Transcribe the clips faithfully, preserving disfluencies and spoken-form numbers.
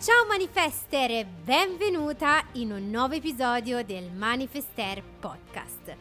Ciao Manifester e benvenuta in un nuovo episodio del Manifester Podcast.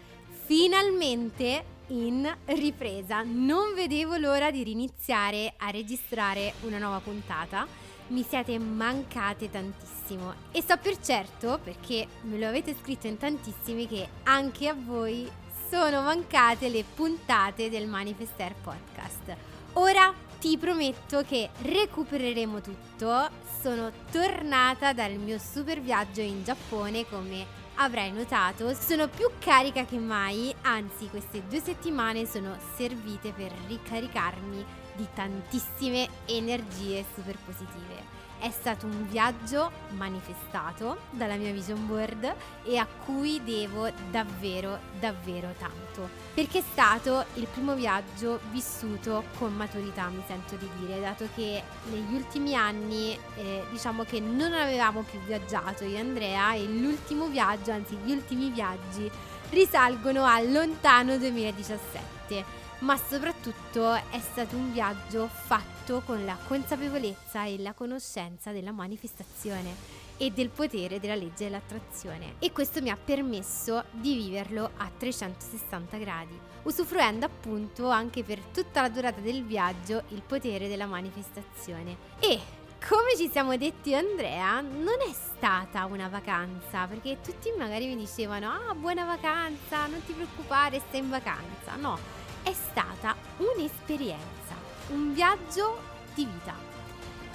Finalmente in ripresa, non vedevo l'ora di riniziare a registrare una nuova puntata. Mi siete mancate tantissimo e so per certo, perché me lo avete scritto in tantissimi, che anche a voi sono mancate le puntate del Manifester Podcast. Ora ti prometto che recupereremo tutto. Sono tornata dal mio super viaggio in Giappone, come avrai notato. Sono più carica che mai, anzi queste due settimane sono servite per ricaricarmi di tantissime energie super positive. È stato un viaggio manifestato dalla mia vision board e a cui devo davvero davvero tanto, perché è stato il primo viaggio vissuto con maturità, mi sento di dire, dato che negli ultimi anni eh, diciamo che non avevamo più viaggiato io e Andrea, e l'ultimo viaggio, anzi gli ultimi viaggi, risalgono al lontano duemiladiciassette. Ma soprattutto è stato un viaggio fatto con la consapevolezza e la conoscenza della manifestazione e del potere della legge dell'attrazione, e questo mi ha permesso di viverlo a trecentosessanta gradi, usufruendo appunto anche per tutta la durata del viaggio il potere della manifestazione. E come ci siamo detti Andrea, non è stata una vacanza, perché tutti magari mi dicevano ah buona vacanza, non ti preoccupare, stai in vacanza. No, è stata un'esperienza, un viaggio di vita,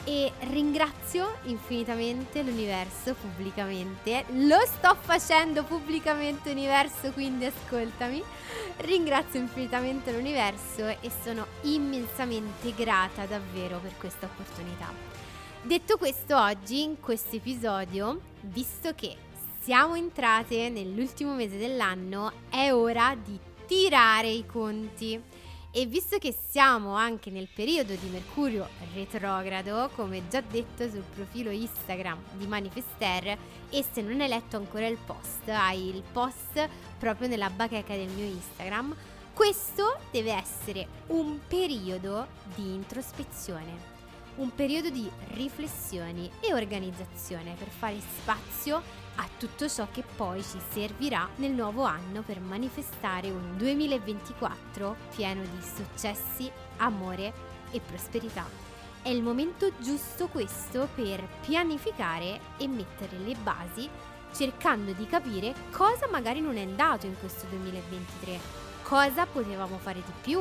e ringrazio infinitamente l'universo pubblicamente, lo sto facendo pubblicamente universo, quindi ascoltami, ringrazio infinitamente l'universo e sono immensamente grata davvero per questa opportunità. Detto questo, oggi in questo episodio, visto che siamo entrate nell'ultimo mese dell'anno, è ora di tirare i conti, e visto che siamo anche nel periodo di Mercurio retrogrado, come già detto sul profilo Instagram di Manifester, e se non hai letto ancora il post, hai il post proprio nella bacheca del mio Instagram, questo deve essere un periodo di introspezione, un periodo di riflessioni e organizzazione per fare spazio a tutto ciò che poi ci servirà nel nuovo anno per manifestare un duemilaventiquattro pieno di successi, amore e prosperità. È il momento giusto questo per pianificare e mettere le basi, cercando di capire cosa magari non è andato in questo duemilaventitré, cosa potevamo fare di più,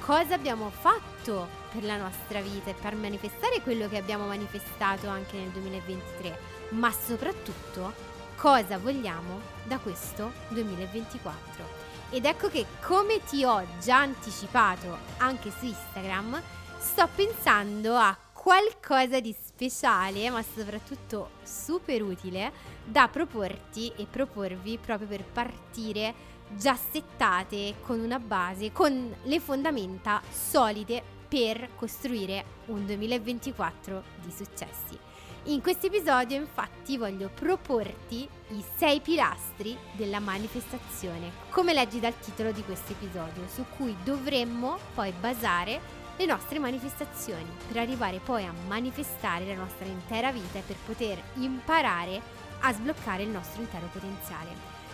cosa abbiamo fatto per la nostra vita e per manifestare quello che abbiamo manifestato anche nel duemilaventitré. Ma soprattutto cosa vogliamo da questo duemilaventiquattro. Ed ecco che, come ti ho già anticipato anche su Instagram, sto pensando a qualcosa di speciale, ma soprattutto super utile, da proporti e proporvi proprio per partire già settate con una base, con le fondamenta solide per costruire un duemilaventiquattro di successi. In questo episodio infatti voglio proporti i sei pilastri della manifestazione, come leggi dal titolo di questo episodio, su cui dovremmo poi basare le nostre manifestazioni per arrivare poi a manifestare la nostra intera vita e per poter imparare a sbloccare il nostro intero potenziale.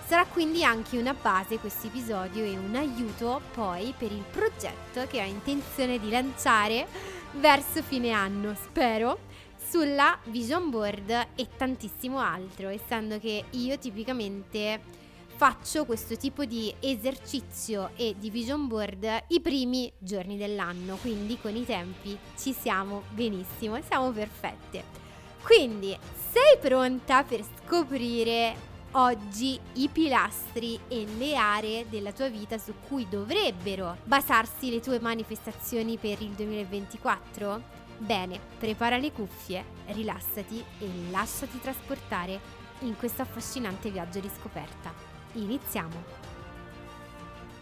Sarà quindi anche una base questo episodio e un aiuto poi per il progetto che ho intenzione di lanciare verso fine anno, spero, sulla vision board e tantissimo altro, essendo che io tipicamente faccio questo tipo di esercizio e di vision board i primi giorni dell'anno, quindi con i tempi ci siamo benissimo, siamo perfette. Quindi sei pronta per scoprire oggi i pilastri e le aree della tua vita su cui dovrebbero basarsi le tue manifestazioni per il duemilaventiquattro? Bene, prepara le cuffie, rilassati e lasciati trasportare in questo affascinante viaggio di scoperta. Iniziamo!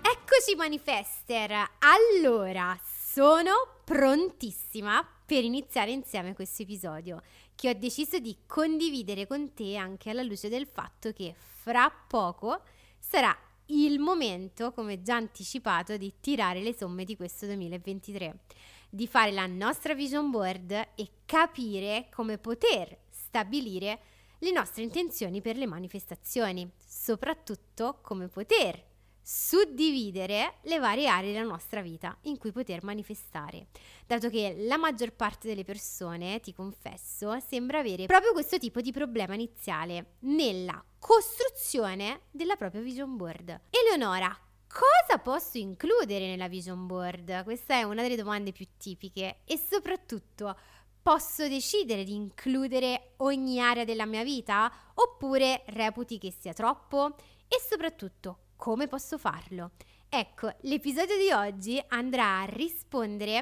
Eccoci Manifester! Allora, sono prontissima per iniziare insieme questo episodio che ho deciso di condividere con te anche alla luce del fatto che fra poco sarà il momento, come già anticipato, di tirare le somme di questo duemilaventitré, di fare la nostra vision board e capire come poter stabilire le nostre intenzioni per le manifestazioni, soprattutto come poter suddividere le varie aree della nostra vita in cui poter manifestare, dato che la maggior parte delle persone, ti confesso, sembra avere proprio questo tipo di problema iniziale nella costruzione della propria vision board. Eleonora, cosa posso includere nella vision board? Questa è una delle domande più tipiche. E soprattutto, posso decidere di includere ogni area della mia vita oppure reputi che sia troppo? E soprattutto, come posso farlo? Ecco, l'episodio di oggi andrà a rispondere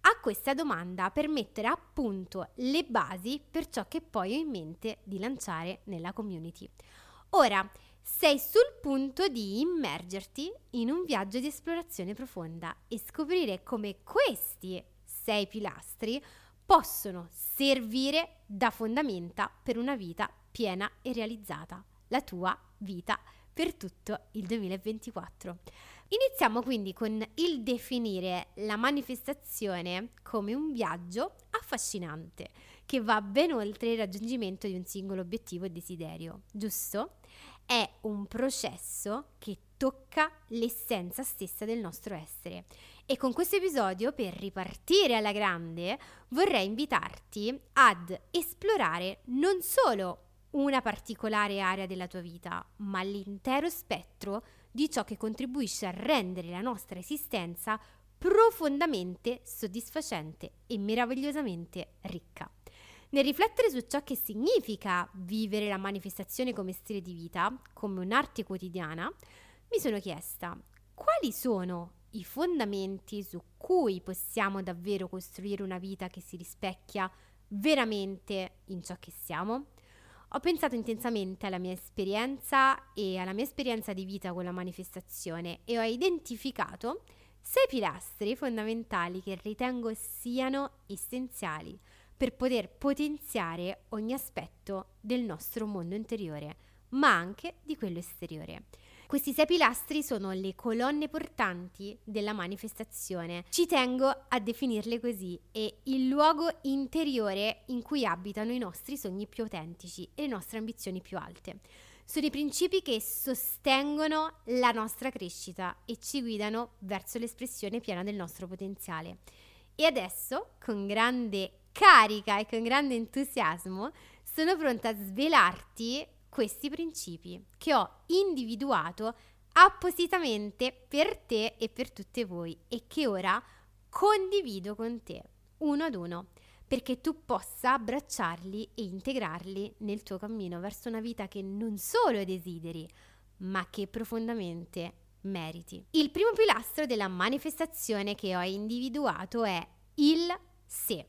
a questa domanda per mettere a punto le basi per ciò che poi ho in mente di lanciare nella community. Ora, sei sul punto di immergerti in un viaggio di esplorazione profonda e scoprire come questi sei pilastri possono servire da fondamenta per una vita piena e realizzata, la tua vita per tutto il duemilaventiquattro. Iniziamo quindi con il definire la manifestazione come un viaggio affascinante che va ben oltre il raggiungimento di un singolo obiettivo e desiderio, giusto? È un processo che tocca l'essenza stessa del nostro essere. E con questo episodio, per ripartire alla grande, vorrei invitarti ad esplorare non solo una particolare area della tua vita, ma l'intero spettro di ciò che contribuisce a rendere la nostra esistenza profondamente soddisfacente e meravigliosamente ricca. Nel riflettere su ciò che significa vivere la manifestazione come stile di vita, come un'arte quotidiana, mi sono chiesta quali sono i fondamenti su cui possiamo davvero costruire una vita che si rispecchia veramente in ciò che siamo? Ho pensato intensamente alla mia esperienza e alla mia esperienza di vita con la manifestazione e ho identificato sei pilastri fondamentali che ritengo siano essenziali per poter potenziare ogni aspetto del nostro mondo interiore, ma anche di quello esteriore. Questi sei pilastri sono le colonne portanti della manifestazione. Ci tengo a definirle così. È il luogo interiore in cui abitano i nostri sogni più autentici e le nostre ambizioni più alte. Sono i principi che sostengono la nostra crescita e ci guidano verso l'espressione piena del nostro potenziale. E adesso, con grande carica e con grande entusiasmo, sono pronta a svelarti questi principi che ho individuato appositamente per te e per tutte voi e che ora condivido con te uno ad uno perché tu possa abbracciarli e integrarli nel tuo cammino verso una vita che non solo desideri, ma che profondamente meriti. Il primo pilastro della manifestazione che ho individuato è il sé.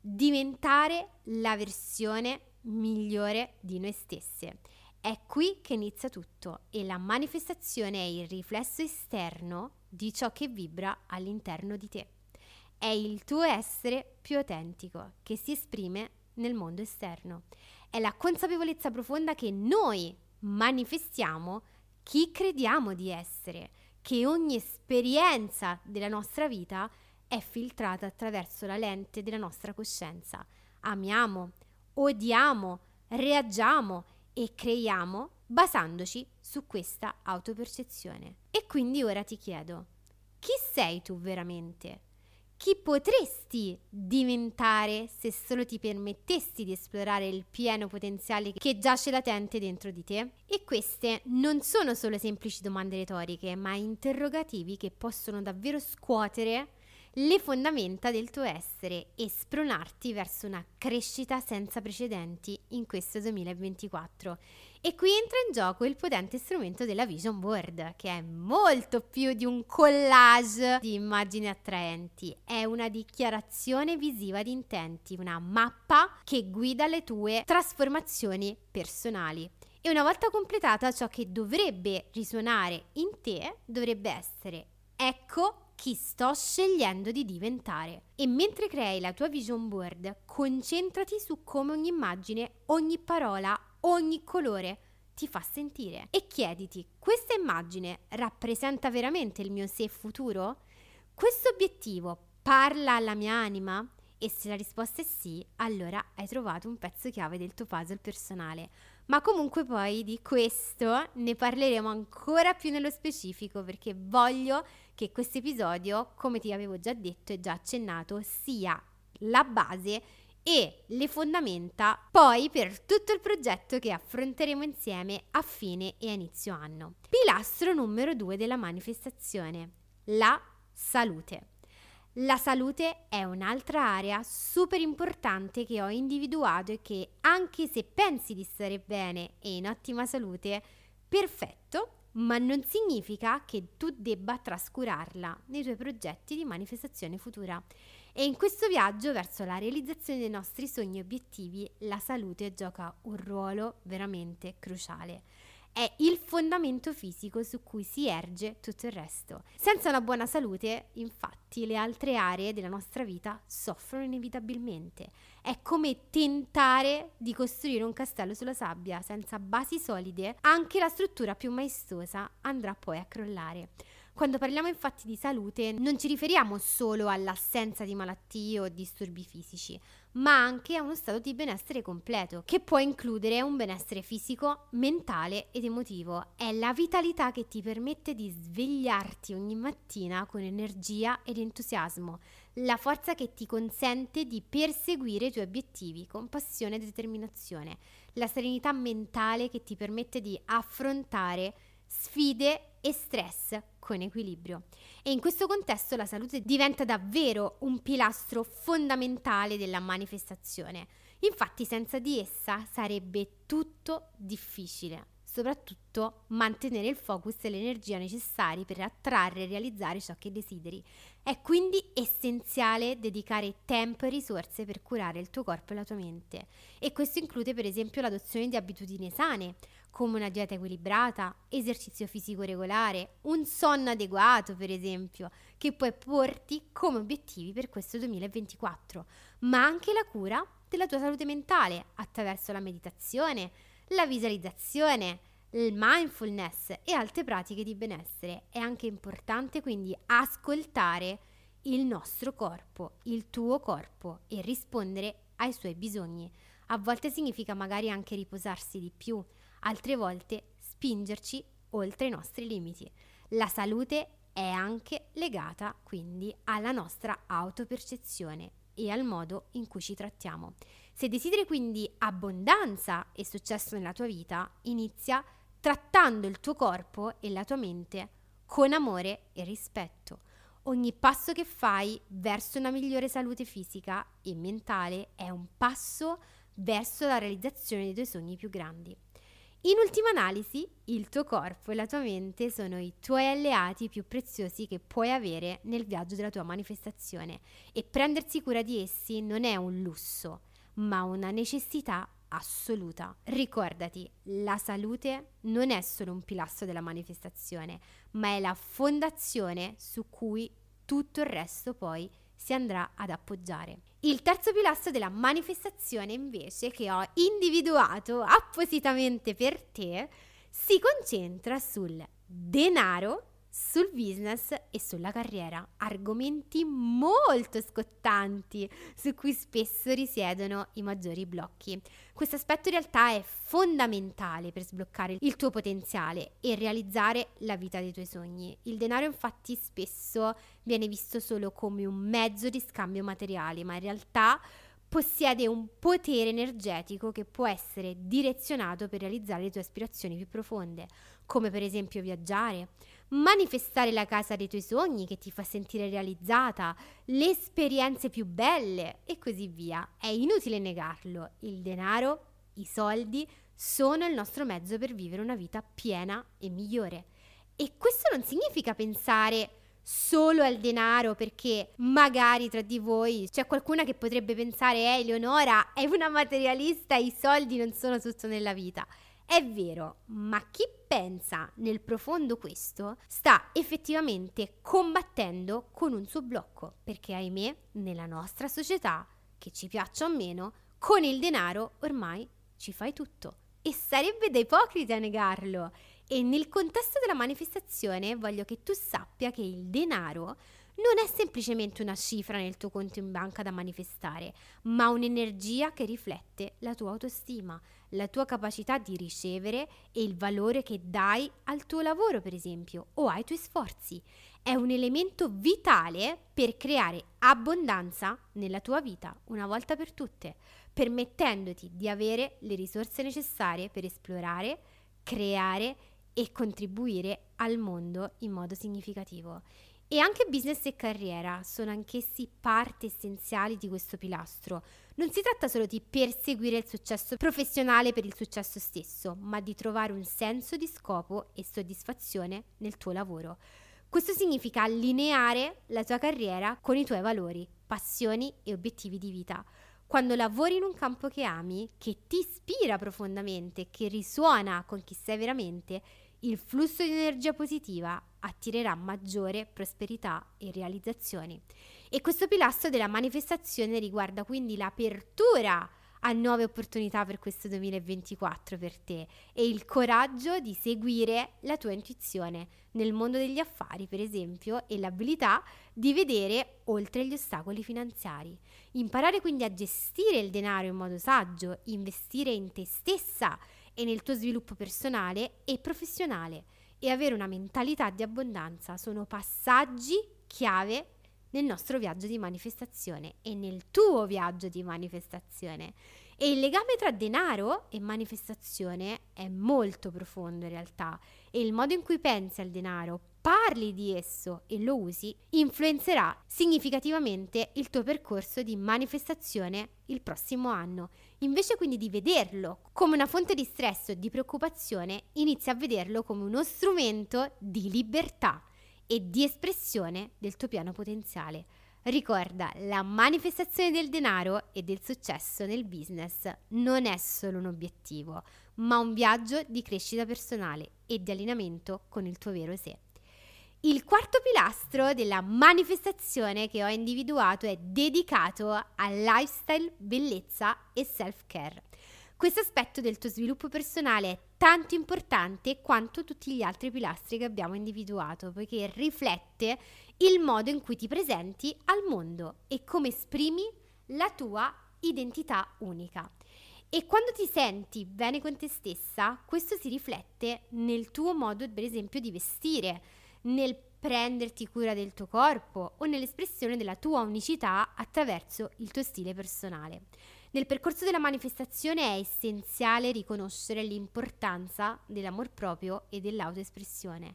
Diventare la versione migliore di noi stesse. È qui che inizia tutto e la manifestazione è il riflesso esterno di ciò che vibra all'interno di te. È il tuo essere più autentico che si esprime nel mondo esterno. È la consapevolezza profonda che noi manifestiamo chi crediamo di essere, che ogni esperienza della nostra vita è filtrata attraverso la lente della nostra coscienza. Amiamo, odiamo, reagiamo e creiamo basandoci su questa autopercezione. E quindi ora ti chiedo, chi sei tu veramente? Chi potresti diventare se solo ti permettesti di esplorare il pieno potenziale che giace latente dentro di te? E queste non sono solo semplici domande retoriche, ma interrogativi che possono davvero scuotere le fondamenta del tuo essere e spronarti verso una crescita senza precedenti in questo duemilaventiquattro. E qui entra in gioco il potente strumento della vision board, che è molto più di un collage di immagini attraenti, è una dichiarazione visiva di intenti, una mappa che guida le tue trasformazioni personali. E una volta completata, ciò che dovrebbe risuonare in te dovrebbe essere: ecco chi sto scegliendo di diventare. E mentre crei la tua vision board, concentrati su come ogni immagine, ogni parola, ogni colore ti fa sentire, e chiediti: questa immagine rappresenta veramente il mio sé futuro? Questo obiettivo parla alla mia anima? E se la risposta è sì, allora hai trovato un pezzo chiave del tuo puzzle personale. Ma comunque poi di questo ne parleremo ancora più nello specifico, perché voglio che questo episodio, come ti avevo già detto e già accennato, sia la base e le fondamenta poi per tutto il progetto che affronteremo insieme a fine e a inizio anno. Pilastro numero due della manifestazione: la salute. La salute è un'altra area super importante che ho individuato e che, anche se pensi di stare bene e in ottima salute, perfetto, ma non significa che tu debba trascurarla nei tuoi progetti di manifestazione futura. E in questo viaggio verso la realizzazione dei nostri sogni e obiettivi, la salute gioca un ruolo veramente cruciale. È il fondamento fisico su cui si erge tutto il resto. Senza una buona salute, infatti, le altre aree della nostra vita soffrono inevitabilmente. È come tentare di costruire un castello sulla sabbia: senza basi solide, anche la struttura più maestosa andrà poi a crollare. Quando parliamo infatti di salute, non ci riferiamo solo all'assenza di malattie o disturbi fisici, ma anche a uno stato di benessere completo, che può includere un benessere fisico, mentale ed emotivo. È la vitalità che ti permette di svegliarti ogni mattina con energia ed entusiasmo, la forza che ti consente di perseguire i tuoi obiettivi con passione e determinazione, la serenità mentale che ti permette di affrontare sfide e stress con equilibrio. E in questo contesto la salute diventa davvero un pilastro fondamentale della manifestazione. Infatti senza di essa sarebbe tutto difficile, soprattutto mantenere il focus e l'energia necessari per attrarre e realizzare ciò che desideri. È quindi essenziale dedicare tempo e risorse per curare il tuo corpo e la tua mente, e questo include per esempio l'adozione di abitudini sane, come una dieta equilibrata, esercizio fisico regolare, un sonno adeguato per esempio, che poi porti come obiettivi per questo duemilaventiquattro, ma anche la cura della tua salute mentale attraverso la meditazione, la visualizzazione, il mindfulness e altre pratiche di benessere. È anche importante quindi ascoltare il nostro corpo, il tuo corpo, e rispondere ai suoi bisogni. A volte significa magari anche riposarsi di più, altre volte spingerci oltre i nostri limiti. La salute è anche legata quindi alla nostra autopercezione e al modo in cui ci trattiamo. Se desideri quindi abbondanza e successo nella tua vita, inizia trattando il tuo corpo e la tua mente con amore e rispetto. Ogni passo che fai verso una migliore salute fisica e mentale è un passo verso la realizzazione dei tuoi sogni più grandi. In ultima analisi, il tuo corpo e la tua mente sono i tuoi alleati più preziosi che puoi avere nel viaggio della tua manifestazione, e prendersi cura di essi non è un lusso, ma una necessità assoluta. Ricordati, la salute non è solo un pilastro della manifestazione, ma è la fondazione su cui tutto il resto poi si andrà ad appoggiare. Il terzo pilastro della manifestazione, invece, che ho individuato appositamente per te, si concentra sul denaro, sul business e sulla carriera, argomenti molto scottanti su cui spesso risiedono i maggiori blocchi. Questo aspetto in realtà è fondamentale per sbloccare il tuo potenziale e realizzare la vita dei tuoi sogni. Il denaro infatti spesso viene visto solo come un mezzo di scambio materiale, ma in realtà possiede un potere energetico che può essere direzionato per realizzare le tue aspirazioni più profonde, come per esempio viaggiare, manifestare la casa dei tuoi sogni che ti fa sentire realizzata, le esperienze più belle e così via. È inutile negarlo, il denaro, i soldi sono il nostro mezzo per vivere una vita piena e migliore. E questo non significa pensare solo al denaro, perché magari tra di voi c'è qualcuna che potrebbe pensare eh Eleonora è una materialista, i soldi non sono tutto nella vita. È vero, ma chi pensa nel profondo questo sta effettivamente combattendo con un suo blocco, perché ahimè nella nostra società, che ci piaccia o meno, con il denaro ormai ci fai tutto e sarebbe da ipocrita negarlo. E nel contesto della manifestazione voglio che tu sappia che il denaro non è semplicemente una cifra nel tuo conto in banca da manifestare, ma un'energia che riflette la tua autostima, la tua capacità di ricevere e il valore che dai al tuo lavoro, per esempio, o ai tuoi sforzi. È un elemento vitale per creare abbondanza nella tua vita una volta per tutte, permettendoti di avere le risorse necessarie per esplorare, creare e contribuire al mondo in modo significativo. E anche business e carriera sono anch'essi parte essenziali di questo pilastro. Non si tratta solo di perseguire il successo professionale per il successo stesso, ma di trovare un senso di scopo e soddisfazione nel tuo lavoro. Questo significa allineare la tua carriera con i tuoi valori, passioni e obiettivi di vita. Quando lavori in un campo che ami, che ti ispira profondamente, che risuona con chi sei veramente, il flusso di energia positiva attirerà maggiore prosperità e realizzazioni. E questo pilastro della manifestazione riguarda quindi l'apertura a nuove opportunità per questo duemilaventiquattro per te e il coraggio di seguire la tua intuizione nel mondo degli affari, per esempio, e l'abilità di vedere oltre gli ostacoli finanziari. Imparare quindi a gestire il denaro in modo saggio, investire in te stessa e nel tuo sviluppo personale e professionale e avere una mentalità di abbondanza sono passaggi chiave nel nostro viaggio di manifestazione e nel tuo viaggio di manifestazione. E il legame tra denaro e manifestazione è molto profondo in realtà, e il modo in cui pensi al denaro, parli di esso e lo usi influenzerà significativamente il tuo percorso di manifestazione il prossimo anno. Invece quindi di vederlo come una fonte di stress o di preoccupazione, inizia a vederlo come uno strumento di libertà e di espressione del tuo pieno potenziale. Ricorda, la manifestazione del denaro e del successo nel business non è solo un obiettivo, ma un viaggio di crescita personale e di allineamento con il tuo vero sé. Il quarto pilastro della manifestazione che ho individuato è dedicato al lifestyle, bellezza e self-care. Questo aspetto del tuo sviluppo personale è tanto importante quanto tutti gli altri pilastri che abbiamo individuato, poiché riflette il modo in cui ti presenti al mondo e come esprimi la tua identità unica. E quando ti senti bene con te stessa, questo si riflette nel tuo modo, per esempio, di vestire, nel prenderti cura del tuo corpo o nell'espressione della tua unicità attraverso il tuo stile personale. Nel percorso della manifestazione è essenziale riconoscere l'importanza dell'amor proprio e dell'autoespressione.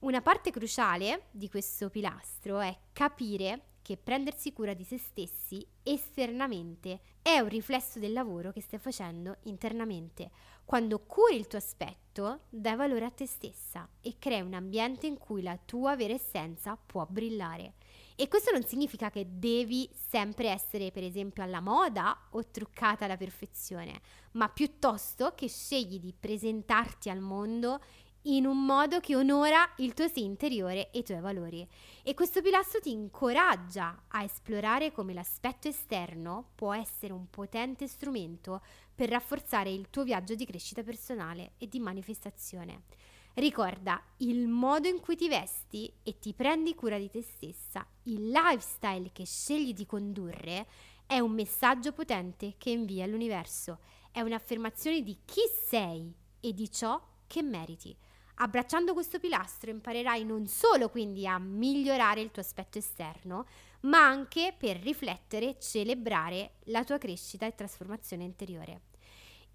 Una parte cruciale di questo pilastro è capire che prendersi cura di se stessi esternamente è un riflesso del lavoro che stai facendo internamente. Quando curi il tuo aspetto, dai valore a te stessa e crei un ambiente in cui la tua vera essenza può brillare. E questo non significa che devi sempre essere, per esempio, alla moda o truccata alla perfezione, ma piuttosto che scegli di presentarti al mondo in un modo che onora il tuo sé interiore e i tuoi valori. E questo pilastro ti incoraggia a esplorare come l'aspetto esterno può essere un potente strumento per rafforzare il tuo viaggio di crescita personale e di manifestazione. Ricorda, il modo in cui ti vesti e ti prendi cura di te stessa, il lifestyle che scegli di condurre, è un messaggio potente che invia all'universo. È un'affermazione di chi sei e di ciò che meriti. Abbracciando questo pilastro imparerai non solo quindi a migliorare il tuo aspetto esterno, ma anche per riflettere e celebrare la tua crescita e trasformazione interiore.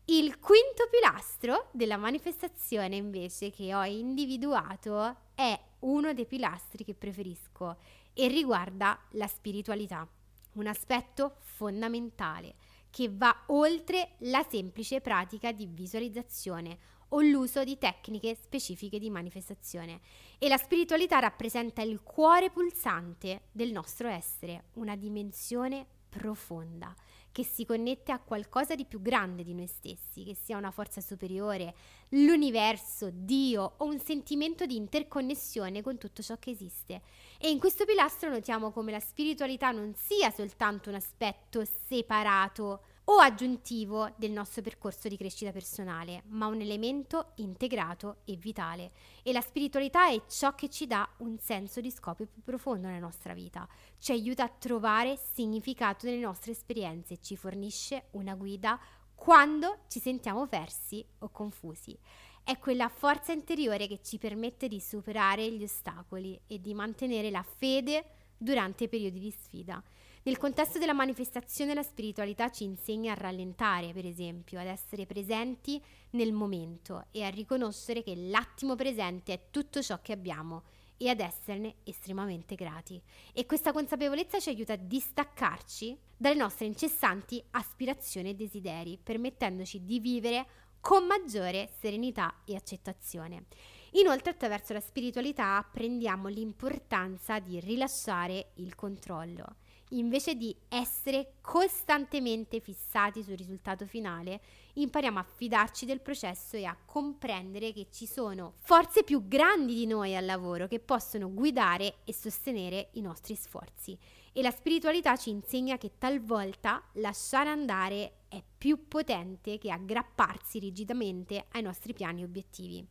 Il quinto pilastro della manifestazione invece che ho individuato è uno dei pilastri che preferisco e riguarda la spiritualità, un aspetto fondamentale che va oltre la semplice pratica di visualizzazione o l'uso di tecniche specifiche di manifestazione. E la spiritualità rappresenta il cuore pulsante del nostro essere, una dimensione profonda che si connette a qualcosa di più grande di noi stessi, che sia una forza superiore, l'universo, Dio o un sentimento di interconnessione con tutto ciò che esiste. E in questo pilastro notiamo come la spiritualità non sia soltanto un aspetto separato o aggiuntivo del nostro percorso di crescita personale, ma un elemento integrato e vitale. E la spiritualità è ciò che ci dà un senso di scopo più profondo nella nostra vita, ci aiuta a trovare significato nelle nostre esperienze, ci fornisce una guida quando ci sentiamo persi o confusi. È quella forza interiore che ci permette di superare gli ostacoli e di mantenere la fede durante i periodi di sfida. Nel contesto della manifestazione la spiritualità ci insegna a rallentare, per esempio, ad essere presenti nel momento e a riconoscere che l'attimo presente è tutto ciò che abbiamo e ad esserne estremamente grati. E questa consapevolezza ci aiuta a distaccarci dalle nostre incessanti aspirazioni e desideri, permettendoci di vivere con maggiore serenità e accettazione. Inoltre, attraverso la spiritualità apprendiamo l'importanza di rilasciare il controllo. Invece di essere costantemente fissati sul risultato finale, impariamo a fidarci del processo e a comprendere che ci sono forze più grandi di noi al lavoro che possono guidare e sostenere i nostri sforzi. E la spiritualità ci insegna che talvolta lasciare andare è più potente che aggrapparsi rigidamente ai nostri piani e obiettivi.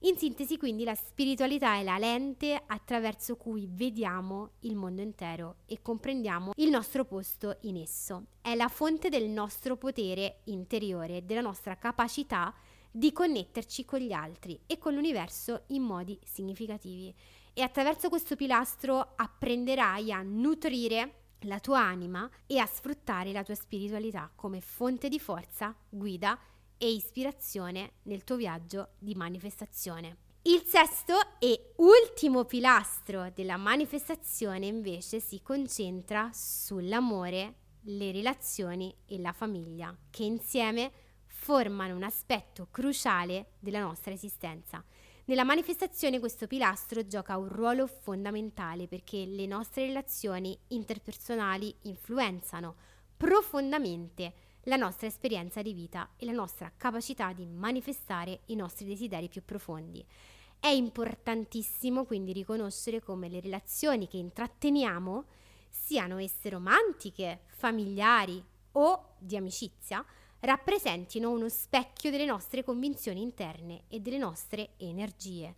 In sintesi, quindi, la spiritualità è la lente attraverso cui vediamo il mondo intero e comprendiamo il nostro posto in esso. È la fonte del nostro potere interiore, della nostra capacità di connetterci con gli altri e con l'universo in modi significativi. E attraverso questo pilastro apprenderai a nutrire la tua anima e a sfruttare la tua spiritualità come fonte di forza, guida e ispirazione nel tuo viaggio di manifestazione. Il sesto e ultimo pilastro della manifestazione invece si concentra sull'amore, le relazioni e la famiglia, che insieme formano un aspetto cruciale della nostra esistenza. Nella manifestazione questo pilastro gioca un ruolo fondamentale perché le nostre relazioni interpersonali influenzano profondamente la nostra esperienza di vita e la nostra capacità di manifestare i nostri desideri più profondi. È importantissimo quindi riconoscere come le relazioni che intratteniamo, siano esse romantiche, familiari o di amicizia, rappresentino uno specchio delle nostre convinzioni interne e delle nostre energie.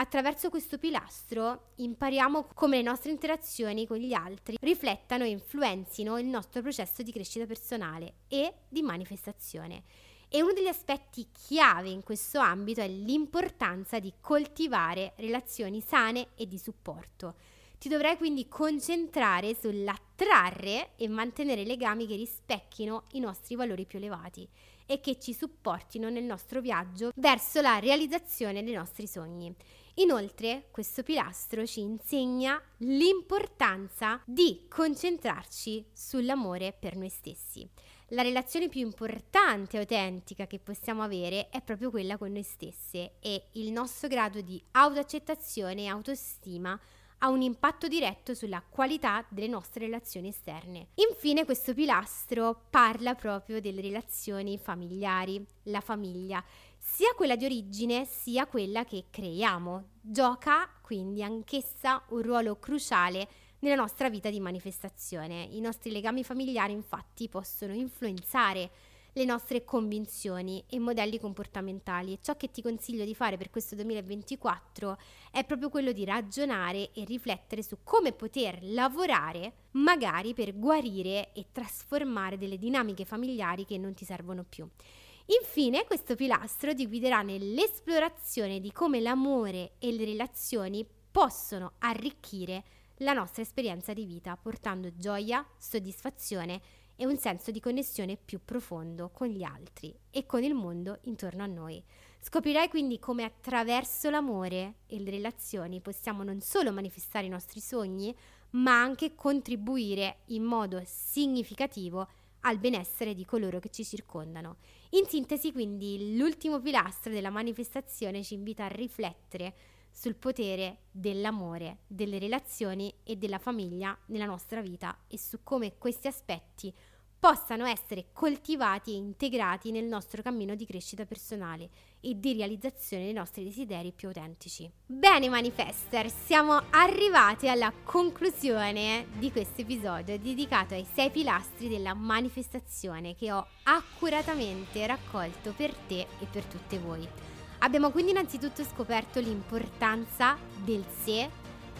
Attraverso questo pilastro impariamo come le nostre interazioni con gli altri riflettano e influenzino il nostro processo di crescita personale e di manifestazione. E uno degli aspetti chiave in questo ambito è l'importanza di coltivare relazioni sane e di supporto. Ti dovrai quindi concentrare sull'attrarre e mantenere legami che rispecchino i nostri valori più elevati e che ci supportino nel nostro viaggio verso la realizzazione dei nostri sogni. Inoltre, questo pilastro ci insegna l'importanza di concentrarci sull'amore per noi stessi. La relazione più importante e autentica che possiamo avere è proprio quella con noi stesse e il nostro grado di autoaccettazione e autostima ha un impatto diretto sulla qualità delle nostre relazioni esterne. Infine, questo pilastro parla proprio delle relazioni familiari, la famiglia, sia quella di origine sia quella che creiamo. Gioca quindi anch'essa un ruolo cruciale nella nostra vita di manifestazione. I nostri legami familiari, infatti, possono influenzare le nostre convinzioni e modelli comportamentali, e ciò che ti consiglio di fare per questo duemilaventiquattro è proprio quello di ragionare e riflettere su come poter lavorare magari per guarire e trasformare delle dinamiche familiari che non ti servono più. Infine, questo pilastro ti guiderà nell'esplorazione di come l'amore e le relazioni possono arricchire la nostra esperienza di vita, portando gioia, soddisfazione e un senso di connessione più profondo con gli altri e con il mondo intorno a noi. Scoprirai quindi come attraverso l'amore e le relazioni possiamo non solo manifestare i nostri sogni, ma anche contribuire in modo significativo al benessere di coloro che ci circondano. In sintesi, quindi, l'ultimo pilastro della manifestazione ci invita a riflettere sul potere dell'amore, delle relazioni e della famiglia nella nostra vita e su come questi aspetti possano essere coltivati e integrati nel nostro cammino di crescita personale e di realizzazione dei nostri desideri più autentici. Bene Manifester, siamo arrivati alla conclusione di questo episodio dedicato ai sei pilastri della manifestazione che ho accuratamente raccolto per te e per tutte voi. Abbiamo quindi innanzitutto scoperto l'importanza del sé,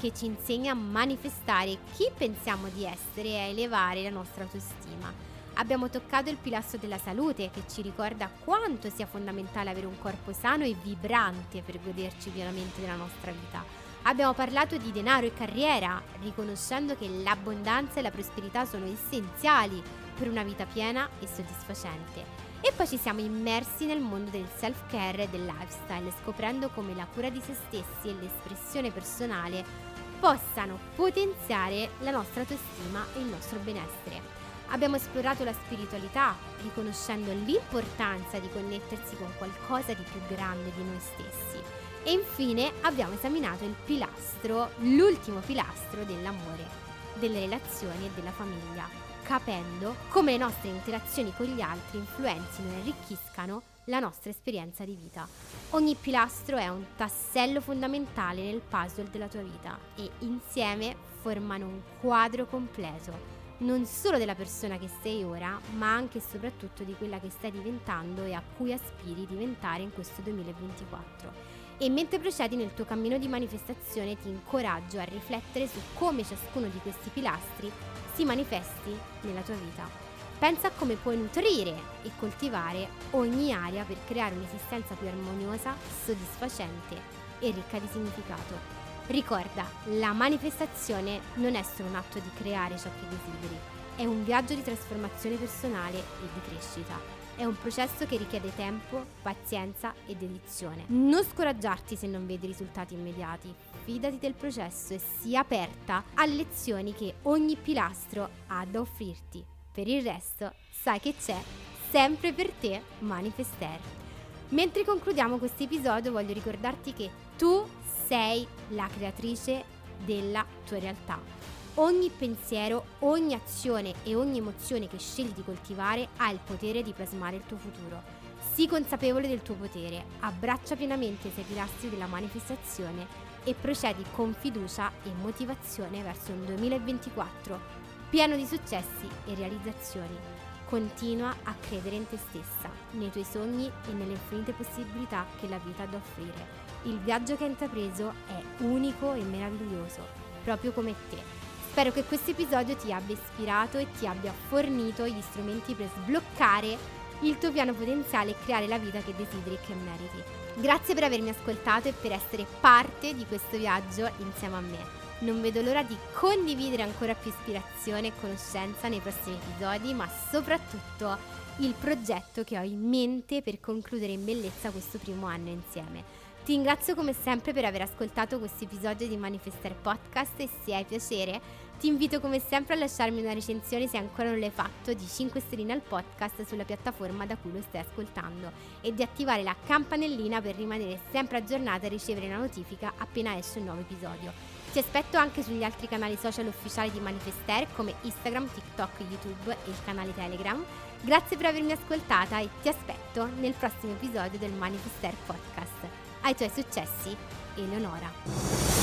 che ci insegna a manifestare chi pensiamo di essere e a elevare la nostra autostima. Abbiamo toccato il pilastro della salute, che ci ricorda quanto sia fondamentale avere un corpo sano e vibrante per goderci pienamente della nostra vita. Abbiamo parlato di denaro e carriera, riconoscendo che l'abbondanza e la prosperità sono essenziali per una vita piena e soddisfacente. E poi ci siamo immersi nel mondo del self-care e del lifestyle, scoprendo come la cura di se stessi e l'espressione personale possano potenziare la nostra autostima e il nostro benessere. Abbiamo esplorato la spiritualità, riconoscendo l'importanza di connettersi con qualcosa di più grande di noi stessi. E infine abbiamo esaminato il pilastro, l'ultimo pilastro dell'amore, delle relazioni e della famiglia, capendo come le nostre interazioni con gli altri influenzino e arricchiscano la nostra esperienza di vita. Ogni pilastro è un tassello fondamentale nel puzzle della tua vita e insieme formano un quadro completo, non solo della persona che sei ora, ma anche e soprattutto di quella che stai diventando e a cui aspiri diventare in questo duemilaventiquattro. E mentre procedi nel tuo cammino di manifestazione, ti incoraggio a riflettere su come ciascuno di questi pilastri si manifesti nella tua vita. Pensa a come puoi nutrire e coltivare ogni area per creare un'esistenza più armoniosa, soddisfacente e ricca di significato. Ricorda, la manifestazione non è solo un atto di creare ciò che desideri, è un viaggio di trasformazione personale e di crescita. È un processo che richiede tempo, pazienza e dedizione. Non scoraggiarti se non vedi risultati immediati. Fidati del processo e sii aperta a lezioni che ogni pilastro ha da offrirti. Per il resto, sai che c'è sempre per te Manifester. Mentre concludiamo questo episodio, voglio ricordarti che tu sei la creatrice della tua realtà. Ogni pensiero, ogni azione e ogni emozione che scegli di coltivare ha il potere di plasmare il tuo futuro. Sii consapevole del tuo potere, abbraccia pienamente i sei pilastri della manifestazione e procedi con fiducia e motivazione verso un duemilaventiquattro pieno di successi e realizzazioni. Continua a credere in te stessa, nei tuoi sogni e nelle infinite possibilità che la vita ha da offrire. Il viaggio che hai intrapreso è unico e meraviglioso, proprio come te. Spero che questo episodio ti abbia ispirato e ti abbia fornito gli strumenti per sbloccare il tuo pieno potenziale e creare la vita che desideri e che meriti. Grazie per avermi ascoltato e per essere parte di questo viaggio insieme a me. Non vedo l'ora di condividere ancora più ispirazione e conoscenza nei prossimi episodi, ma soprattutto il progetto che ho in mente per concludere in bellezza questo primo anno insieme. Ti ringrazio come sempre per aver ascoltato questo episodio di Manifester Podcast e se hai piacere ti invito come sempre a lasciarmi una recensione, se ancora non l'hai fatto, di cinque stelline al podcast sulla piattaforma da cui lo stai ascoltando e di attivare la campanellina per rimanere sempre aggiornata e ricevere una notifica appena esce un nuovo episodio. Ti aspetto anche sugli altri canali social ufficiali di Manifester come Instagram, TikTok, YouTube e il canale Telegram. Grazie per avermi ascoltata e ti aspetto nel prossimo episodio del Manifester Podcast. Ai tuoi successi, Eleonora.